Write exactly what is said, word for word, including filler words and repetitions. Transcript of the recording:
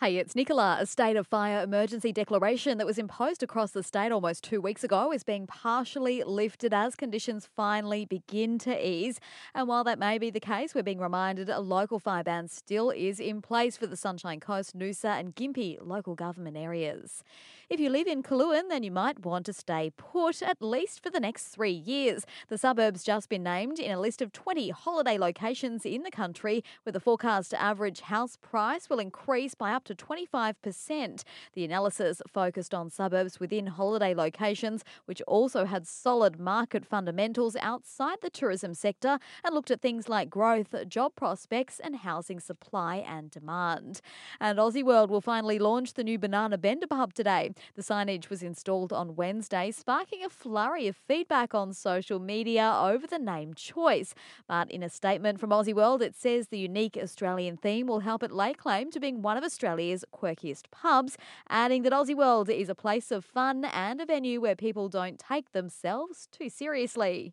Hey, it's Nicola. A state of fire emergency declaration that was imposed across the state almost two weeks ago is being partially lifted as conditions finally begin to ease. And while that may be the case, we're being reminded a local fire ban still is in place for the Sunshine Coast, Noosa and Gympie local government areas. If you live in Kuluin, then you might want to stay put at least for the next three years. The suburb's just been named in a list of twenty holiday locations in the country where the forecast average house price will increase by up to twenty-five percent. The analysis focused on suburbs within holiday locations, which also had solid market fundamentals outside the tourism sector, and looked at things like growth, job prospects and housing supply and demand. And Aussie World will finally launch the new Banana Bender pub today. The signage was installed on Wednesday, sparking a flurry of feedback on social media over the name choice. But in a statement from Aussie World, it says the unique Australian theme will help it lay claim to being one of Australia's quirkiest pubs, adding that Aussie World is a place of fun and a venue where people don't take themselves too seriously.